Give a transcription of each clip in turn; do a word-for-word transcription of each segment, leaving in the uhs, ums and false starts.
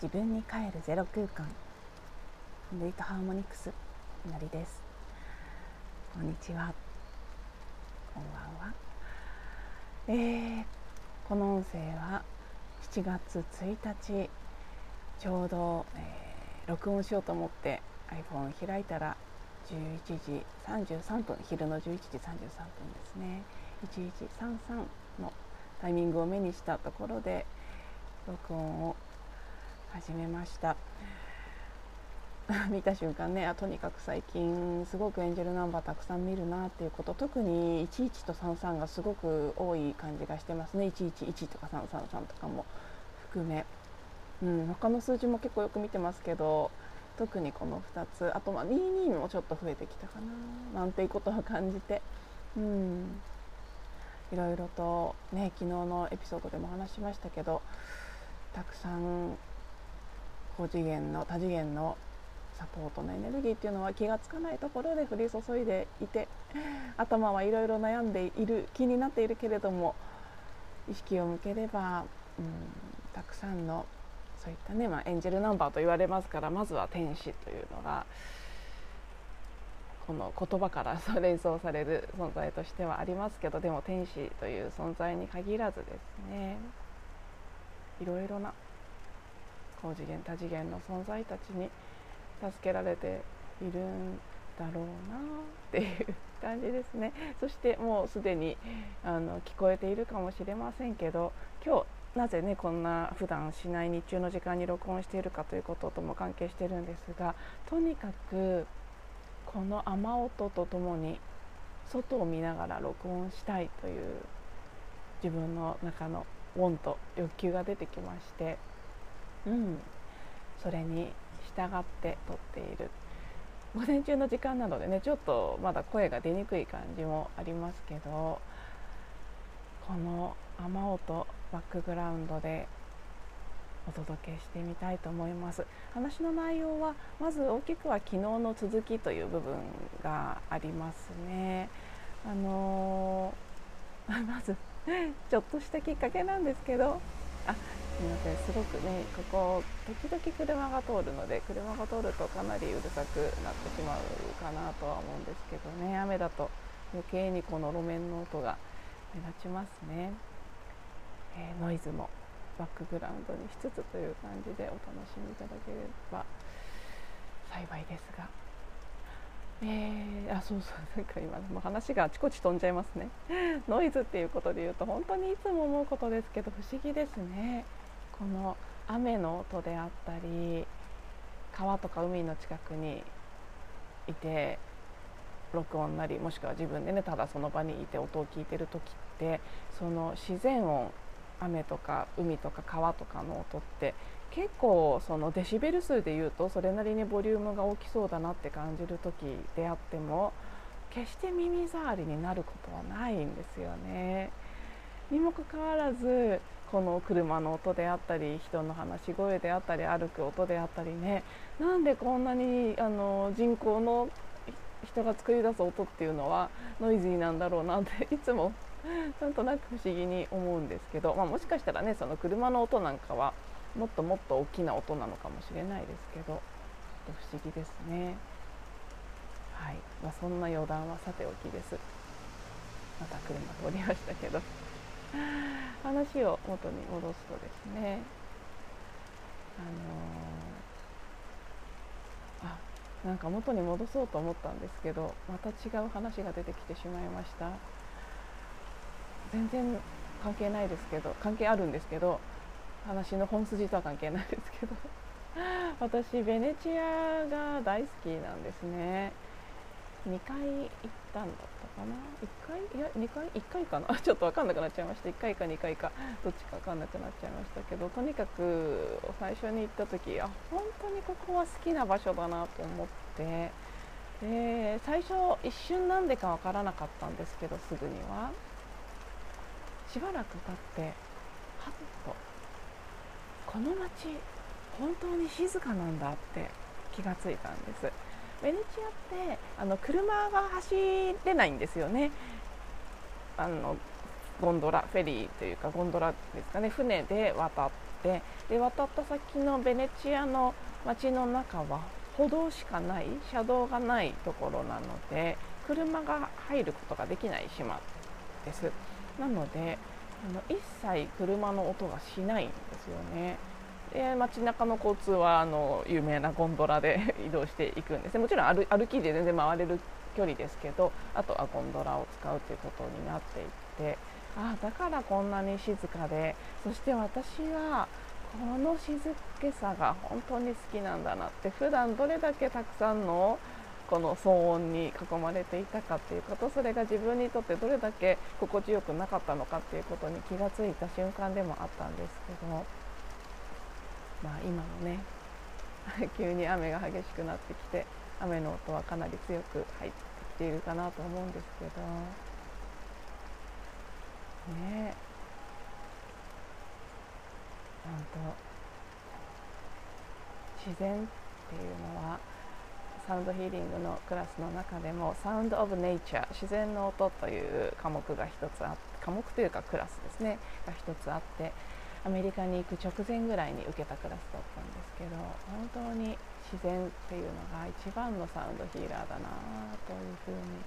自分に帰るゼロ空間ハンドイットハーモニクスみのりです。こんにちは、こんばんは。えー、この音声はしちがつついたちちょうど、えー、録音しようと思って iPhone を開いたらじゅういちじさんじゅうさんぷん、昼のじゅういちじさんじゅうさんぷんですね、いちいちさんさんのタイミングを目にしたところで録音を始めました見た瞬間ね、あとにかく最近すごくエンジェルナンバーたくさん見るなっていうこと、特にじゅういちとさんじゅうさんがすごく多い感じがしてますね。いちいちいちとかさんさんさんとかも含め、うん、他の数字も結構よく見てますけど、特にこのふたつ、あとまあにじゅうにもちょっと増えてきたかななんていうことを感じて、うん、いろいろとね、昨日のエピソードでも話しましたけど、たくさん高次元の多次元のサポートのエネルギーっていうのは気がつかないところで降り注いでいて、頭はいろいろ悩んでいる気になっているけれども、意識を向ければ、うん、たくさんのそういったね、まあ、エンジェルナンバーと言われますから、まずは天使というのがこの言葉から連想される存在としてはありますけど、でも天使という存在に限らずですね、いろいろな高次元多次元の存在たちに助けられているんだろうなっていう感じですね。そしてもうすでにあの聞こえているかもしれませんけど、今日なぜねこんな普段しない日中の時間に録音しているかということとも関係しているんですが、とにかくこの雨音とともに外を見ながら録音したいという自分の中のウォンと欲求が出てきまして、うん、それに従って撮っている。午前中の時間なのでね、ちょっとまだ声が出にくい感じもありますけど、この雨音バックグラウンドでお届けしてみたいと思います。話の内容はまず大きくは昨日の続きという部分がありますね。あのー、まずちょっとしたきっかけなんですけど、あすごくね、ここ時々車が通るので、車が通るとかなりうるさくなってしまうかなとは思うんですけどね、雨だと余計にこの路面の音が目立ちますね。えー、ノイズもバックグラウンドにしつつという感じでお楽しみいただければ幸いですが、えー、あそうそう、なんか今もう話があちこち飛んじゃいますねノイズっていうことで言うと本当にいつも思うことですけど、不思議ですね。この雨の音であったり、川とか海の近くにいて録音なり、もしくは自分でねただその場にいて音を聞いてる時って、その自然音、雨とか海とか川とかの音って結構そのデシベル数でいうとそれなりにボリュームが大きそうだなって感じる時であっても、決して耳障りになることはないんですよね。にもかかわらずこの車の音であったり、人の話し声であったり、歩く音であったりね、なんでこんなにあの人工の人が作り出す音っていうのはノイジーなんだろうなっていつもなんとなく不思議に思うんですけど、まあ、もしかしたらねその車の音なんかはもっともっと大きな音なのかもしれないですけど、ちょっと不思議ですね。はい、まあ、そんな余談はさておきです。また車通りましたけど話を元に戻すとですね、あのー、あなんか元に戻そうと思ったんですけど、また違う話が出てきてしまいました。全然関係ないですけど、関係あるんですけど、話の本筋とは関係ないですけど私ベネチアが大好きなんですね。にかい行ったんだったかな、いっかいいやにかいいっかいかなちょっと分かんなくなっちゃいました。いっかいかにかいかどっちか分かんなくなっちゃいましたけど、とにかく最初に行った時、あ本当にここは好きな場所だなと思って、で最初一瞬なんでか分からなかったんですけど、すぐにはしばらく経ってはっとこの街本当に静かなんだって気がついたんです。ベネチアってあの車が走れないんですよね。あのゴンドラフェリーというかゴンドラですかね、船で渡って、で渡った先のベネチアの街の中は歩道しかない、車道がないところなので車が入ることができない島です。なのであの一切車の音がしないんですよね。で街中の交通はあの有名なゴンドラで移動していくんですね。もちろん 歩, 歩きで全然回れる距離ですけど、あとはゴンドラを使うということになっていて、ああだからこんなに静かで、そして私はこの静けさが本当に好きなんだなって、普段どれだけたくさんのこの騒音に囲まれていたかっていうこと、それが自分にとってどれだけ心地よくなかったのかっていうことに気がついた瞬間でもあったんですけど、まあ今のね急に雨が激しくなってきて雨の音はかなり強く入ってきているかなと思うんですけどねえ、本当自然っていうのはサウンドヒーリングのクラスの中でもサウンド・オブ・ネイチャー、自然の音という科目が一つあって、科目というかクラスですねが一つあって、アメリカに行く直前ぐらいに受けたクラスだったんですけど、本当に自然っていうのが一番のサウンドヒーラーだなというふうに、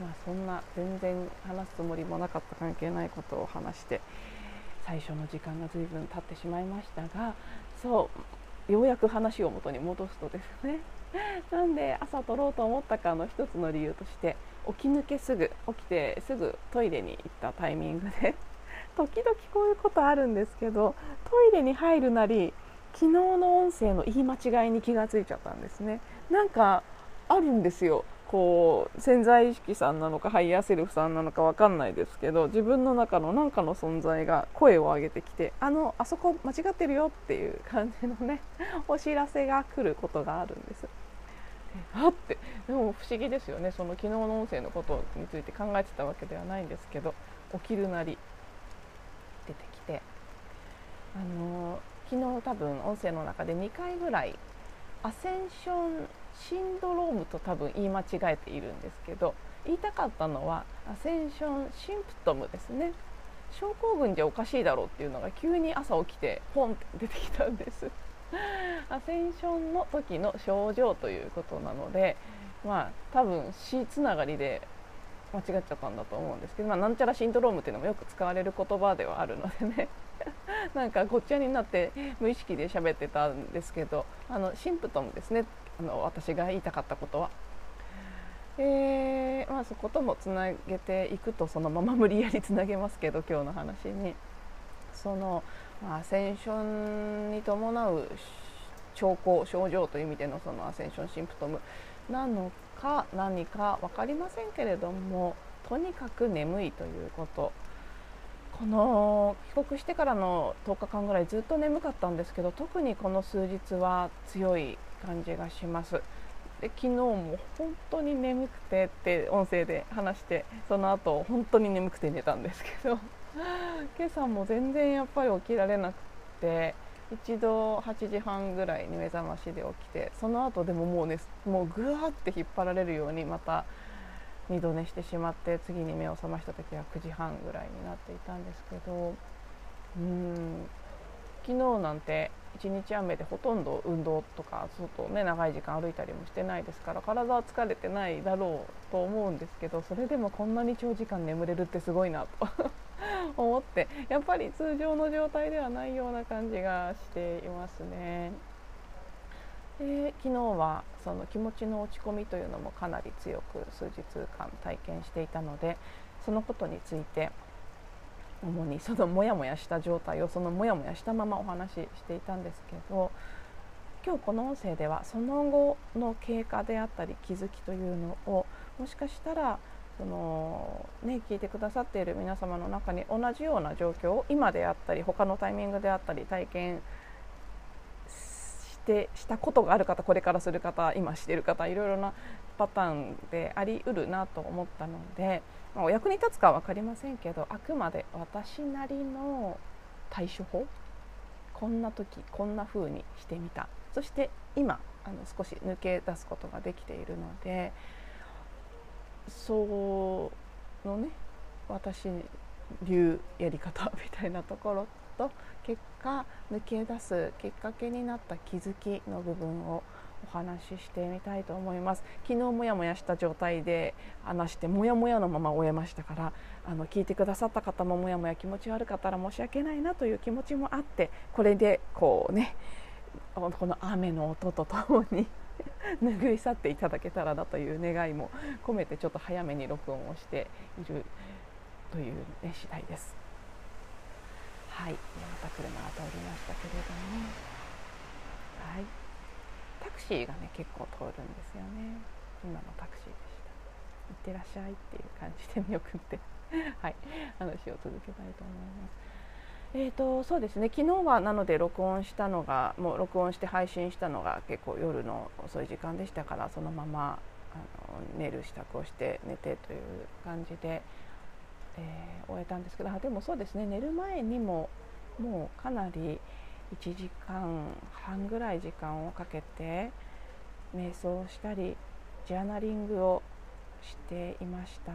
まあそんな全然話すつもりもなかった関係ないことを話して最初の時間が随分経ってしまいましたが、そうようやく話を元に戻すとですねなんで朝撮ろうと思ったかの一つの理由として、起き抜けすぐ起きてすぐトイレに行ったタイミングで時々こういうことあるんですけど、トイレに入るなり昨日の音声の言い間違いに気がついちゃったんですね。なんかあるんですよ、こう潜在意識さんなのかハイヤーセルフさんなのか分かんないですけど、自分の中の何かの存在が声を上げてきて、あのあそこ間違ってるよっていう感じのねお知らせが来ることがあるんです。あって、でも不思議ですよね、その昨日の音声のことについて考えてたわけではないんですけど、起きるなり出てきて、あの昨日多分音声の中でにかいぐらいアセンションシンドロームと多分言い間違えているんですけど、言いたかったのはアセンションシンプトムですね。症候群じゃおかしいだろうっていうのが急に朝起きてポンって出てきたんですアセンションの時の症状ということなので、まあ多分死つながりで間違っちゃったんだと思うんですけど、まあ、なんちゃらシンドロームっていうのもよく使われる言葉ではあるのでねなんかごっちゃになって無意識で喋ってたんですけど、あのシンプトムですね、あの私が言いたかったことは、えーまあ、そこともつなげていくと、そのまま無理やりつなげますけど今日の話に、その、まあ、アセンションに伴う兆候症状という意味でのそのアセンションシンプトムなのか何か分かりませんけれども、とにかく眠いということ、この帰国してからのとおかかんぐらいずっと眠かったんですけど、特にこの数日は強い感じがします。で昨日も本当に眠くてって音声で話して、その後本当に眠くて寝たんですけど今朝も全然やっぱり起きられなくて、一度はちじはんぐらいに目覚ましで起きて、その後でももうねもうぐわって引っ張られるようにまた二度寝してしまって、次に目を覚ました時はくじはんぐらいになっていたんですけど、うーん昨日なんていちにち雨でほとんど運動とか外をね長い時間歩いたりもしてないですから、体は疲れてないだろうと思うんですけど、それでもこんなに長時間眠れるってすごいなと思って、やっぱり通常の状態ではないような感じがしていますね。で昨日はその気持ちの落ち込みというのもかなり強く数日間体験していたので、そのことについて主にそのモヤモヤした状態をそのモヤモヤしたままお話ししていたんですけど、今日この音声ではその後の経過であったり気づきというのを、もしかしたらその、ね、聞いてくださっている皆様の中に同じような状況を今であったり他のタイミングであったり体験でしたことがある方、これからする方、今している方、いろいろなパターンでありうるなと思ったので、まあ、お役に立つかは分かりませんけど、あくまで私なりの対処法、こんな時こんな風にしてみた、そして今あの少し抜け出すことができているので、そのね私いうやり方みたいなところと、結果抜け出すきっかけになった気づきの部分をお話ししてみたいと思います。昨日もやもやした状態で話してもやもやのまま終えましたから、あの聞いてくださった方ももやもや気持ち悪かったら申し訳ないなという気持ちもあって、これでこうね、この雨の音とともに拭い去っていただけたらなという願いも込めて、ちょっと早めに録音をしているという、ね、次第です。はい、また車が通りましたけれども、ね、はい、タクシーがね結構通るんですよね。今のタクシーでした。いってらっしゃいっていう感じで見送ってはい、話を続けたいと思います。えーと、そうですね、昨日はなので録音したのがもう録音して配信したのが結構夜の遅い時間でしたから、そのままあの寝る支度をして寝てという感じで、えー、終えたんですけど、でもそうですね、寝る前にももうかなりいちじかんはんぐらい時間をかけて瞑想をしたりジャーナリングをしていました。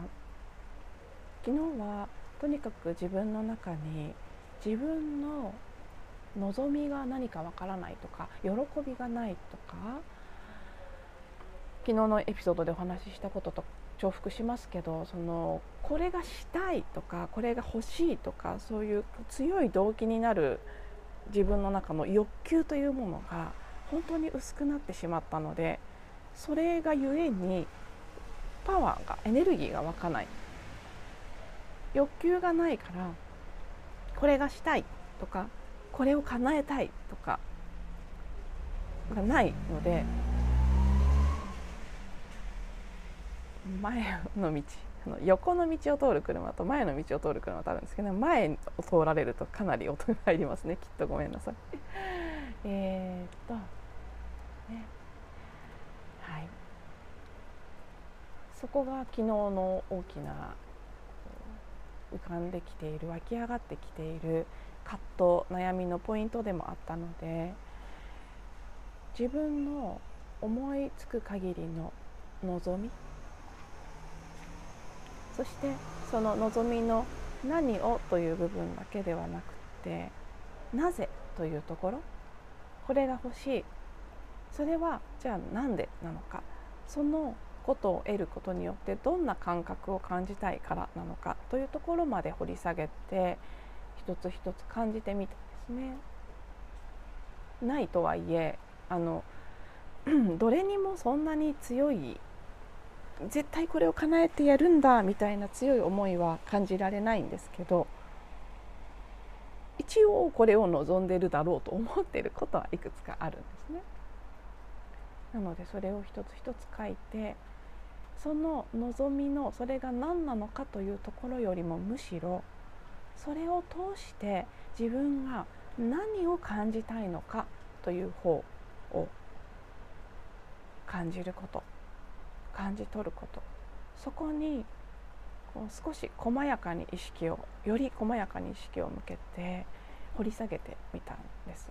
昨日はとにかく自分の中に自分の望みが何かわからないとか、喜びがないとか、昨日のエピソードでお話ししたことと重複しますけど、そのこれがしたいとかこれが欲しいとか、そういう強い動機になる自分の中の欲求というものが本当に薄くなってしまったので、それがゆえにパワーがエネルギーが湧かない、欲求がないから、これがしたいとかこれを叶えたいとかがないので、前の道、横の道を通る車と前の道を通る車とあるんですけど、前を通られるとかなり音が入りますね、きっとごめんなさいえっと、ね、はい、そこが昨日の大きな浮かんできている、湧き上がってきている葛藤、悩みのポイントでもあったので、自分の思いつく限りの望み、そしてその望みの何をという部分だけではなくて、なぜというところ、これが欲しい、それはじゃあなんでなのか、そのことを得ることによってどんな感覚を感じたいからなのかというところまで掘り下げて、一つ一つ感じてみたんですね。ないとはいえ、あのどれにもそんなに強い、絶対これを叶えてやるんだみたいな強い思いは感じられないんですけど、一応これを望んでるだろうと思っていることはいくつかあるんですね。なのでそれを一つ一つ書いて、その望みのそれが何なのかというところよりも、むしろそれを通して自分が何を感じたいのかという方を感じること、感じ取ること、そこにこう少し細やかに意識をより細やかに意識を向けて掘り下げてみたんです。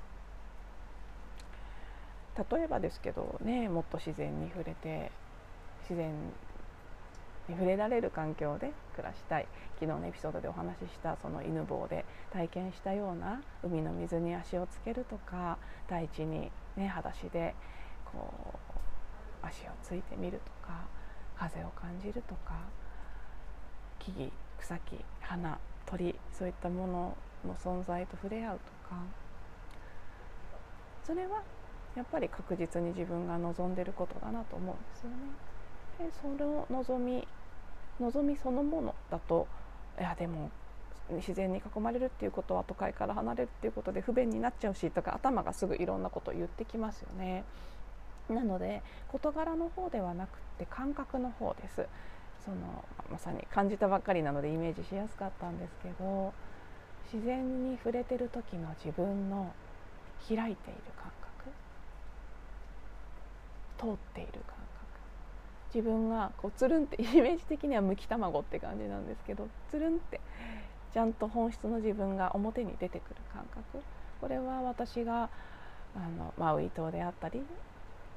例えばですけどね、もっと自然に触れて、自然に触れられる環境で暮らしたい、昨日のエピソードでお話ししたその犬坊で体験したような海の水に足をつけるとか、大地に、ね、裸足でこう足をついてみるとか、風を感じるとか、木々、草木、花、鳥、そういったものの存在と触れ合うとか、それはやっぱり確実に自分が望んでいることだなと思うんですよね。でその望み望みそのものだと、いやでも自然に囲まれるっていうことは都会から離れるっていうことで不便になっちゃうしとか、頭がすぐいろんなことを言ってきますよね。なので事柄の方ではなくて感覚の方です。そのまさに感じたばっかりなのでイメージしやすかったんですけど、自然に触れてる時の自分の開いている感覚、通っている感覚、自分がこうつるんって、イメージ的にはむき卵って感じなんですけど、つるんってちゃんと本質の自分が表に出てくる感覚、これは私があのマウイ島であったり、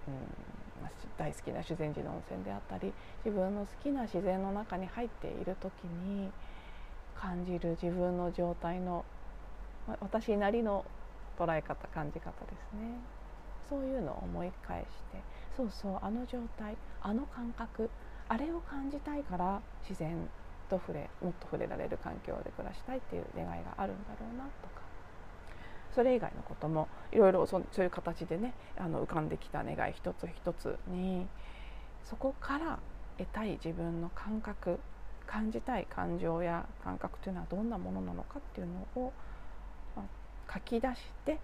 うん、大好きな修善寺の温泉であったり、自分の好きな自然の中に入っている時に感じる自分の状態の、まあ、私なりの捉え方感じ方ですね。そういうのを思い返して、そうそうあの状態、あの感覚、あれを感じたいから自然と触れもっと触れられる環境で暮らしたいっていう願いがあるんだろうなとか、それ以外のこともいろいろそういう形でね、あの浮かんできた願い一つ一つに、そこから得たい自分の感覚、感じたい感情や感覚というのはどんなものなのかっていうのを書き出して、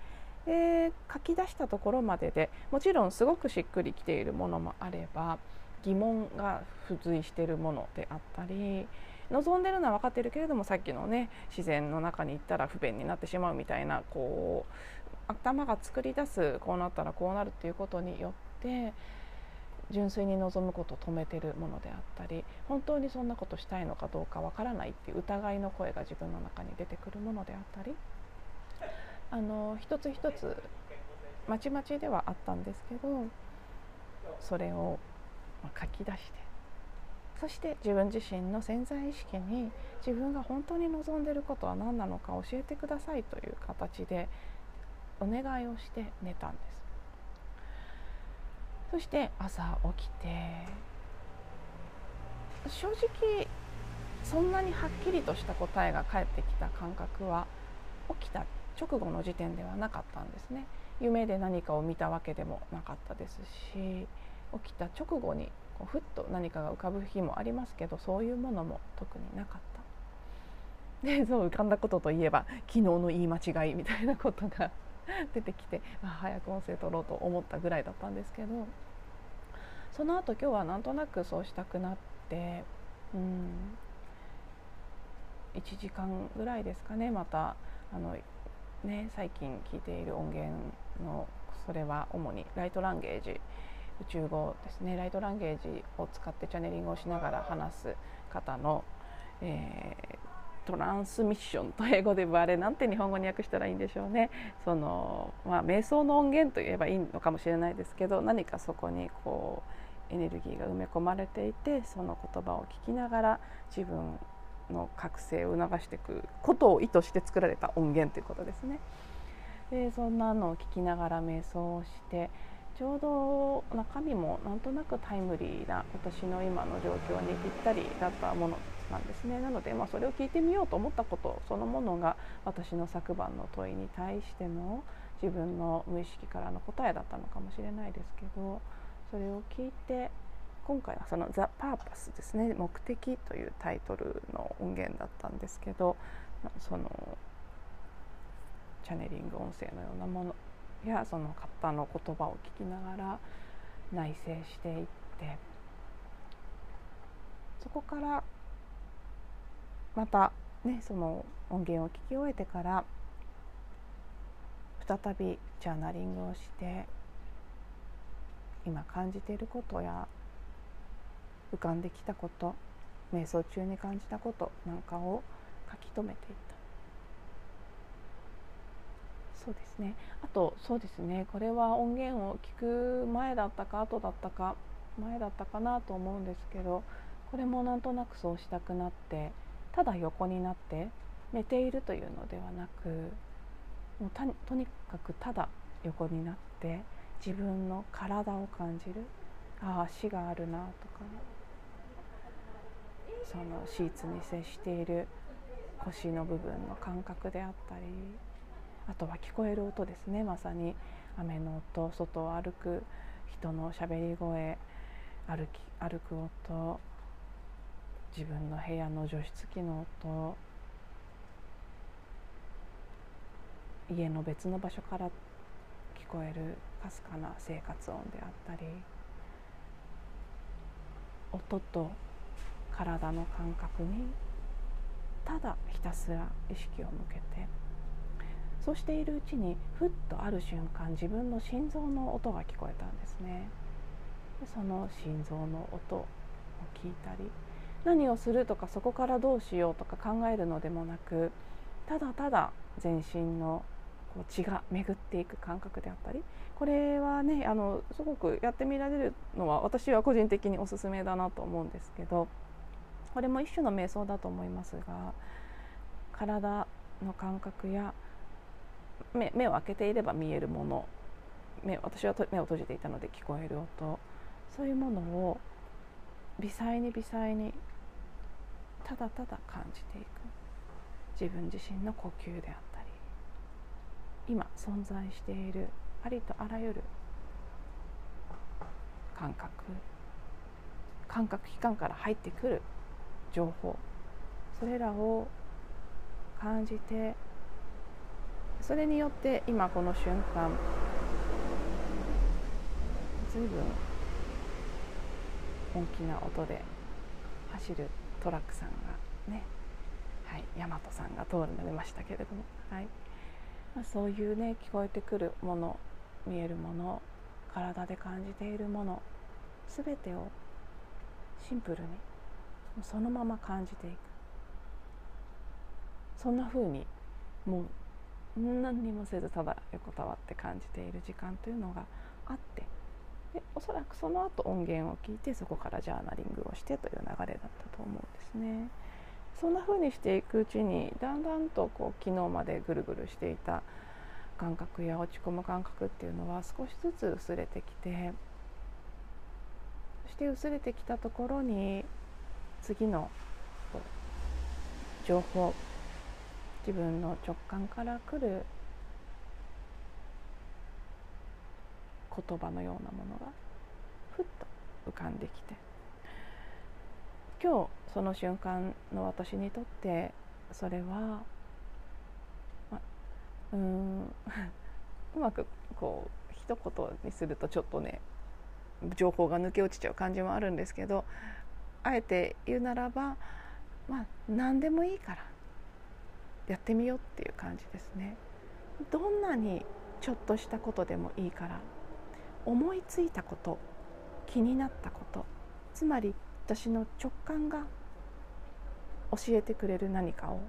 えー、書き出したところまででもちろんすごくしっくりきているものもあれば、疑問が付随しているものであったり、望んでるのは分かっているけれども、さっきのね自然の中に行ったら不便になってしまうみたいな、こう頭が作り出すこうなったらこうなるっていうことによって純粋に望むことを止めているものであったり、本当にそんなことしたいのかどうか分からないっていう疑いの声が自分の中に出てくるものであったり、あの一つ一つまちまちではあったんですけど、それを書き出して、そして自分自身の潜在意識に自分が本当に望んでいることは何なのか教えてくださいという形でお願いをして寝たんです。そして朝起きて、正直そんなにはっきりとした答えが返ってきた感覚は起きた直後の時点ではなかったんですね。夢で何かを見たわけでもなかったですし、起きた直後にこうふっと何かが浮かぶ日もありますけど、そういうものも特になかった。で、そう浮かんだことといえば昨日の言い間違いみたいなことが出てきて、まあ、早く音声取ろうと思ったぐらいだったんですけど、その後今日はなんとなくそうしたくなって、うん、いちじかんぐらいですかね、またあの、ね、最近聴いている音源の、それは主にライトランゲージ、宇宙語ですね、ライトランゲージを使ってチャネリングをしながら話す方の、えー、トランスミッションと英語であれなんて日本語に訳したらいいんでしょうね。その、まあ、瞑想の音源といえばいいのかもしれないですけど、何かそこにこうエネルギーが埋め込まれていて、その言葉を聞きながら自分の覚醒を促していくことを意図して作られた音源ということですね。で、そんなのを聞きながら瞑想をして、ちょうど中身もなんとなくタイムリーな私の今の状況にぴったりだったものなんですね。なので、まあ、それを聞いてみようと思ったことそのものが私の昨晩の問いに対しての自分の無意識からの答えだったのかもしれないですけど、それを聞いて、今回はその「ザ・パーパス」ですね、「目的」というタイトルの音源だったんですけど、そのチャネリング音声のようなものいやその方の言葉を聞きながら内省していって、そこからまたねその音源を聞き終えてから再びジャーナリングをして、今感じていることや浮かんできたこと、瞑想中に感じたことなんかを書き留めていった。そうですね、あとそうですね、これは音源を聞く前だったか後だったか、前だったかなと思うんですけど、これもなんとなくそうしたくなって、ただ横になって寝ているというのではなく、もうたとにかくただ横になって自分の体を感じる。ああ、足があるなとか、そのシーツに接している腰の部分の感覚であったり、あとは聞こえる音ですね。まさに雨の音、外を歩く人のしゃべり声、歩き歩く音、自分の部屋の除湿機の音、家の別の場所から聞こえるかすかな生活音であったり、音と体の感覚にただひたすら意識を向けて、そうしているうちにふっとある瞬間自分の心臓の音が聞こえたんですね。で、その心臓の音を聞いたり、何をするとかそこからどうしようとか考えるのでもなく、ただただ全身のこう血が巡っていく感覚であったり、これはねあのすごくやってみられるのは私は個人的におすすめだなと思うんですけど、これも一種の瞑想だと思いますが、体の感覚や 目, 目を開けていれば見えるもの、目私は目を閉じていたので聞こえる音、そういうものを微細に微細にただただ感じていく、自分自身の呼吸であったり、今存在しているありとあらゆる感覚感覚器官から入ってくる情報、それらを感じて、それによって今この瞬間随分大きな音で走るトラックさんがね、はい、大和さんが通るの出ましたけれども、はい、まあ、そういうね、聞こえてくるもの、見えるもの、体で感じているもの、すべてをシンプルにそのまま感じていく、そんな風にもう何にもせずただ横たわって感じている時間というのがあって、でおそらくその後音源を聞いて、そこからジャーナリングをしてという流れだったと思うんですね。そんな風にしていくうちに、だんだんとこう昨日までぐるぐるしていた感覚や落ち込む感覚っていうのは少しずつ薄れてきて、そして薄れてきたところに次の情報、自分の直感から来る言葉のようなものがふっと浮かんできて、今日その瞬間の私にとってそれは、ま、うーんうまくこう一言にするとちょっとね情報が抜け落ちちゃう感じもあるんですけど、あえて言うならば、まあ、何でもいいからやってみようっていう感じですね。どんなにちょっとしたことでもいいから、思いついたこと、気になったこと、つまり私の直感が教えてくれる何かを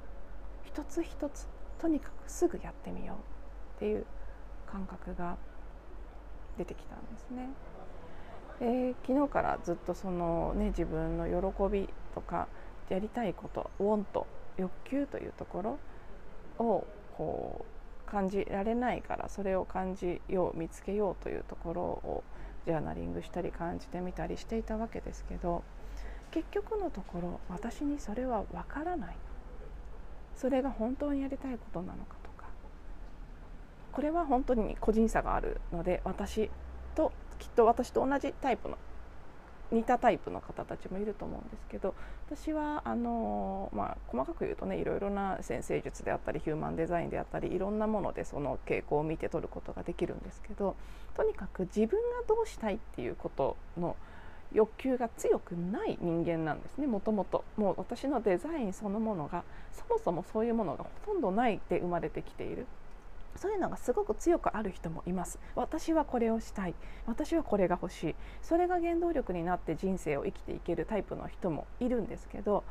一つ一つとにかくすぐやってみようっていう感覚が出てきたんですね。えー、昨日からずっとその、ね、自分の喜びとかやりたいこと、want、欲求というところをこう感じられないから、それを感じよう、見つけようというところをジャーナリングしたり感じてみたりしていたわけですけど、結局のところ私にそれはわからない、それが本当にやりたいことなのかとか、これは本当に個人差があるので、私ときっと私と同じタイプの似たタイプの方たちもいると思うんですけど、私はあの、まあ、細かく言うとね、いろいろな占星術であったりヒューマンデザインであったり、いろんなものでその傾向を見て取ることができるんですけど、とにかく自分がどうしたいっていうことの欲求が強くない人間なんですね。もともともう私のデザインそのものがそもそもそういうものがほとんどないで生まれてきている。そういうのがすごく強くある人もいます。私はこれをしたい、私はこれが欲しい、それが原動力になって人生を生きていけるタイプの人もいるんですけど、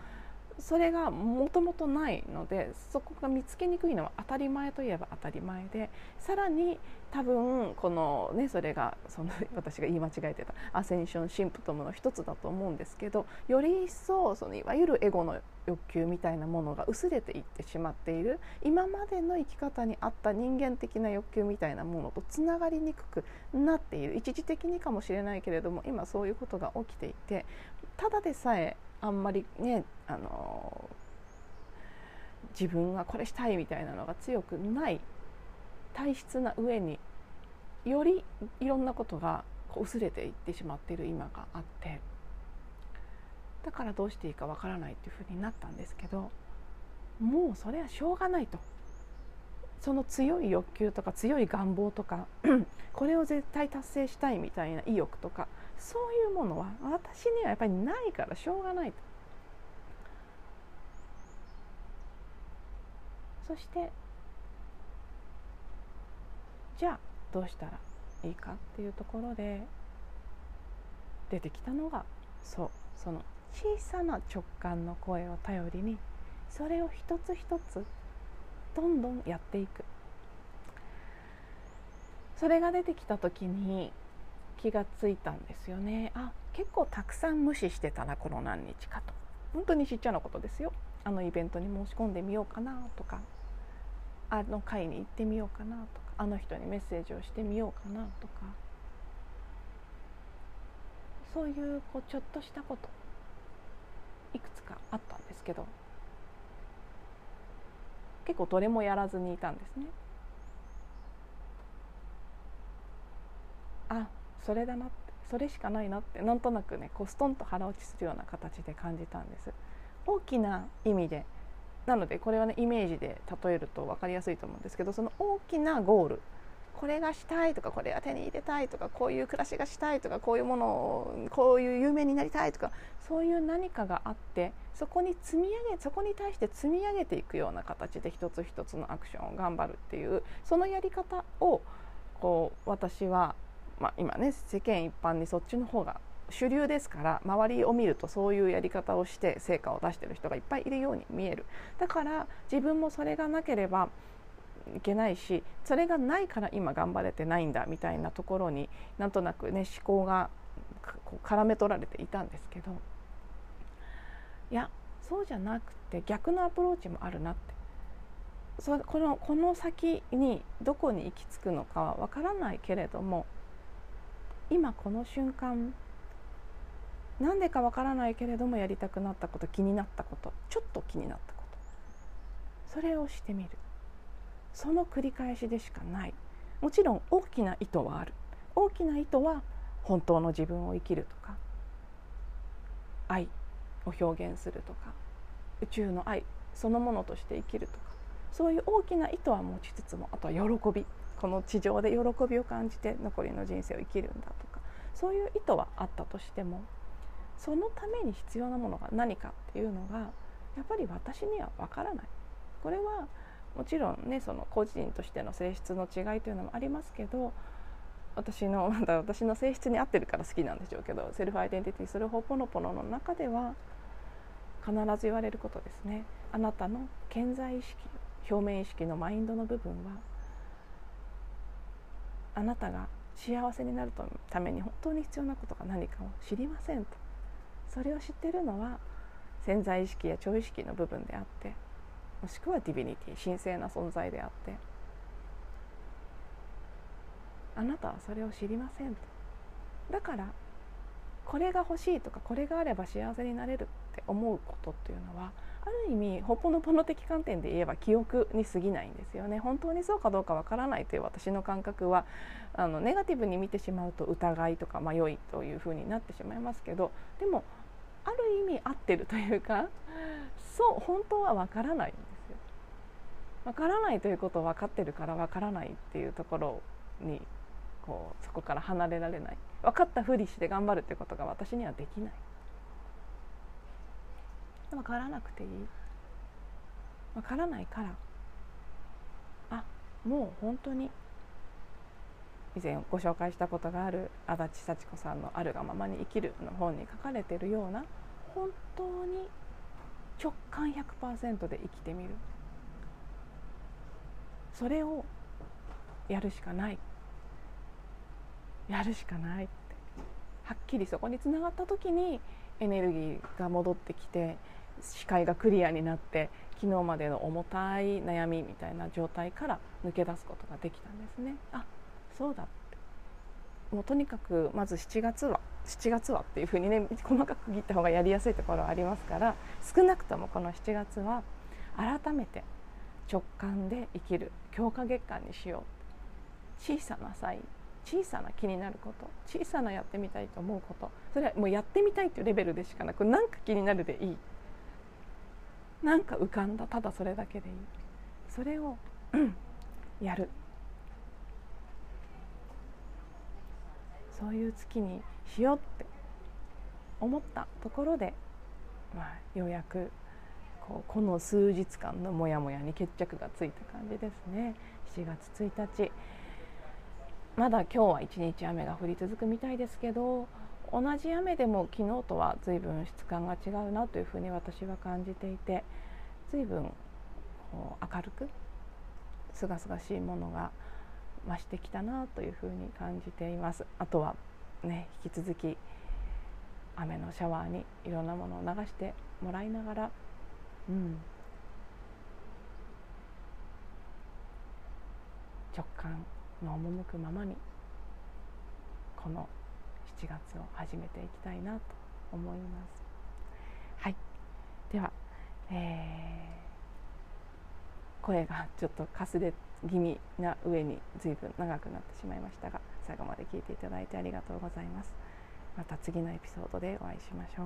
それがもともとないので、そこが見つけにくいのは当たり前といえば当たり前で、さらに多分このね、それがその私が言い間違えてたアセンションシンプトムの一つだと思うんですけど、より一層そのいわゆるエゴの欲求みたいなものが薄れていってしまっている、今までの生き方にあった人間的な欲求みたいなものとつながりにくくなっている、一時的にかもしれないけれども、今そういうことが起きていて、ただでさえあんまりね、あのー、自分がこれしたいみたいなのが強くない体質な上に、よりいろんなことがこう薄れていってしまっている今があって、だからどうしていいかわからないっていうふうになったんですけど、もうそれはしょうがないと、その強い欲求とか強い願望とかこれを絶対達成したいみたいな意欲とか、そういうものは私にはやっぱりないからしょうがないと。そしてじゃあどうしたらいいかっていうところで出てきたのが、そうその小さな直感の声を頼りに、それを一つ一つどんどんやっていく。それが出てきた時に気がついたんですよね。あ、結構たくさん無視してたなこの何日かと。本当にちっちゃなことですよ。あのイベントに申し込んでみようかなとか、あの会に行ってみようかなとか、あの人にメッセージをしてみようかなとか、そういうこうちょっとしたこといくつかあったんですけど、結構どれもやらずにいたんですね。あ、それだなって、それしかないなって、なんとなくね、こうストンと腹落ちするような形で感じたんです。大きな意味でなので、これはねイメージで例えると分かりやすいと思うんですけど、その大きなゴール、これがしたいとか、これが手に入れたいとか、こういう暮らしがしたいとか、こういうものを、こういう有名になりたいとか、そういう何かがあって、そこに積み上げそこに対して積み上げていくような形で一つ一つのアクションを頑張るっていう、そのやり方をこう私は、まあ、今ね世間一般にそっちの方が主流ですから、周りを見るとそういうやり方をして成果を出している人がいっぱいいるように見える。だから自分もそれがなければいけないし、それがないから今頑張れてないんだみたいなところに、なんとなくね思考がこう絡め取られていたんですけど、いやそうじゃなくて、逆のアプローチもあるなって、そこの、この先にどこに行き着くのかはわからないけれども、今この瞬間なんでかわからないけれども、やりたくなったこと、気になったこと、ちょっと気になったこと、それをしてみる。その繰り返しでしかない。もちろん大きな意図はある。大きな意図は本当の自分を生きるとか、愛を表現するとか、宇宙の愛そのものとして生きるとか、そういう大きな意図は持ちつつも、あとは喜び、この地上で喜びを感じて残りの人生を生きるんだとか、そういう意図はあったとしても、そのために必要なものが何かっていうのがやっぱり私にはわからない。これはもちろんね、その個人としての性質の違いというのもありますけど、私のまだ私の性質に合ってるから好きなんでしょうけど、セルフアイデンティティするほぽのぽのの中では必ず言われることですね。あなたの顕在意識、表面意識のマインドの部分は、あなたが幸せになるために本当に必要なことが何かを知りませんと。それを知ってるのは潜在意識や超意識の部分であって、もしくはディビニティ、神聖な存在であって、あなたはそれを知りませんと。だからこれが欲しいとか、これがあれば幸せになれるって思うことっていうのは、ある意味ほっぽのぽの的観点で言えば記憶に過ぎないんですよね。本当にそうかどうかわからないという私の感覚は、あのネガティブに見てしまうと疑いとか迷いというふうになってしまいますけど、でもある意味合ってるというか、そう、本当はわからないんですよ。わからないということを分かってるからわからないっていうところにこうそこから離れられない。分かったふりして頑張るということが私にはできない。分からなくていい。分からないから、あ、もう本当に以前ご紹介したことがある足立幸子さんの「あるがままに生きる」の本に書かれているような、本当に直感 ひゃくパーセント で生きてみる、それをやるしかない、やるしかないって、はっきりそこにつながった時にエネルギーが戻ってきて、視界がクリアになって、昨日までの重たい悩みみたいな状態から抜け出すことができたんですね。あ、そうだって、もうとにかくまずしちがつはしちがつはっていうふうにね、細かく切った方がやりやすいところはありますから、少なくともこのしちがつは改めて直感で生きる強化月間にしよう。小さなサイン、小さな気になること、小さなやってみたいと思うこと、それはもうやってみたいというレベルでしかなく、なんか気になるでいい、なんか浮かんだ、ただそれだけでいい、それをやる。そういう月にしようって思ったところで、まあ、ようやくこうこの数日間のモヤモヤに決着がついた感じですね。しちがつついたち、まだ今日は一日雨が降り続くみたいですけど、同じ雨でも昨日とは随分質感が違うなというふうに私は感じていて、随分こう明るく清々しいものが増してきたなというふうに感じています。あとはね、引き続き雨のシャワーにいろんなものを流してもらいながら、うん、直感の赴くままにこのしちがつを始めていきたいなと思います。はい、では、えー、声がちょっとかすれ気味な上に随分長くなってしまいましたが、最後まで聞いていただいてありがとうございます。また次のエピソードでお会いしましょう。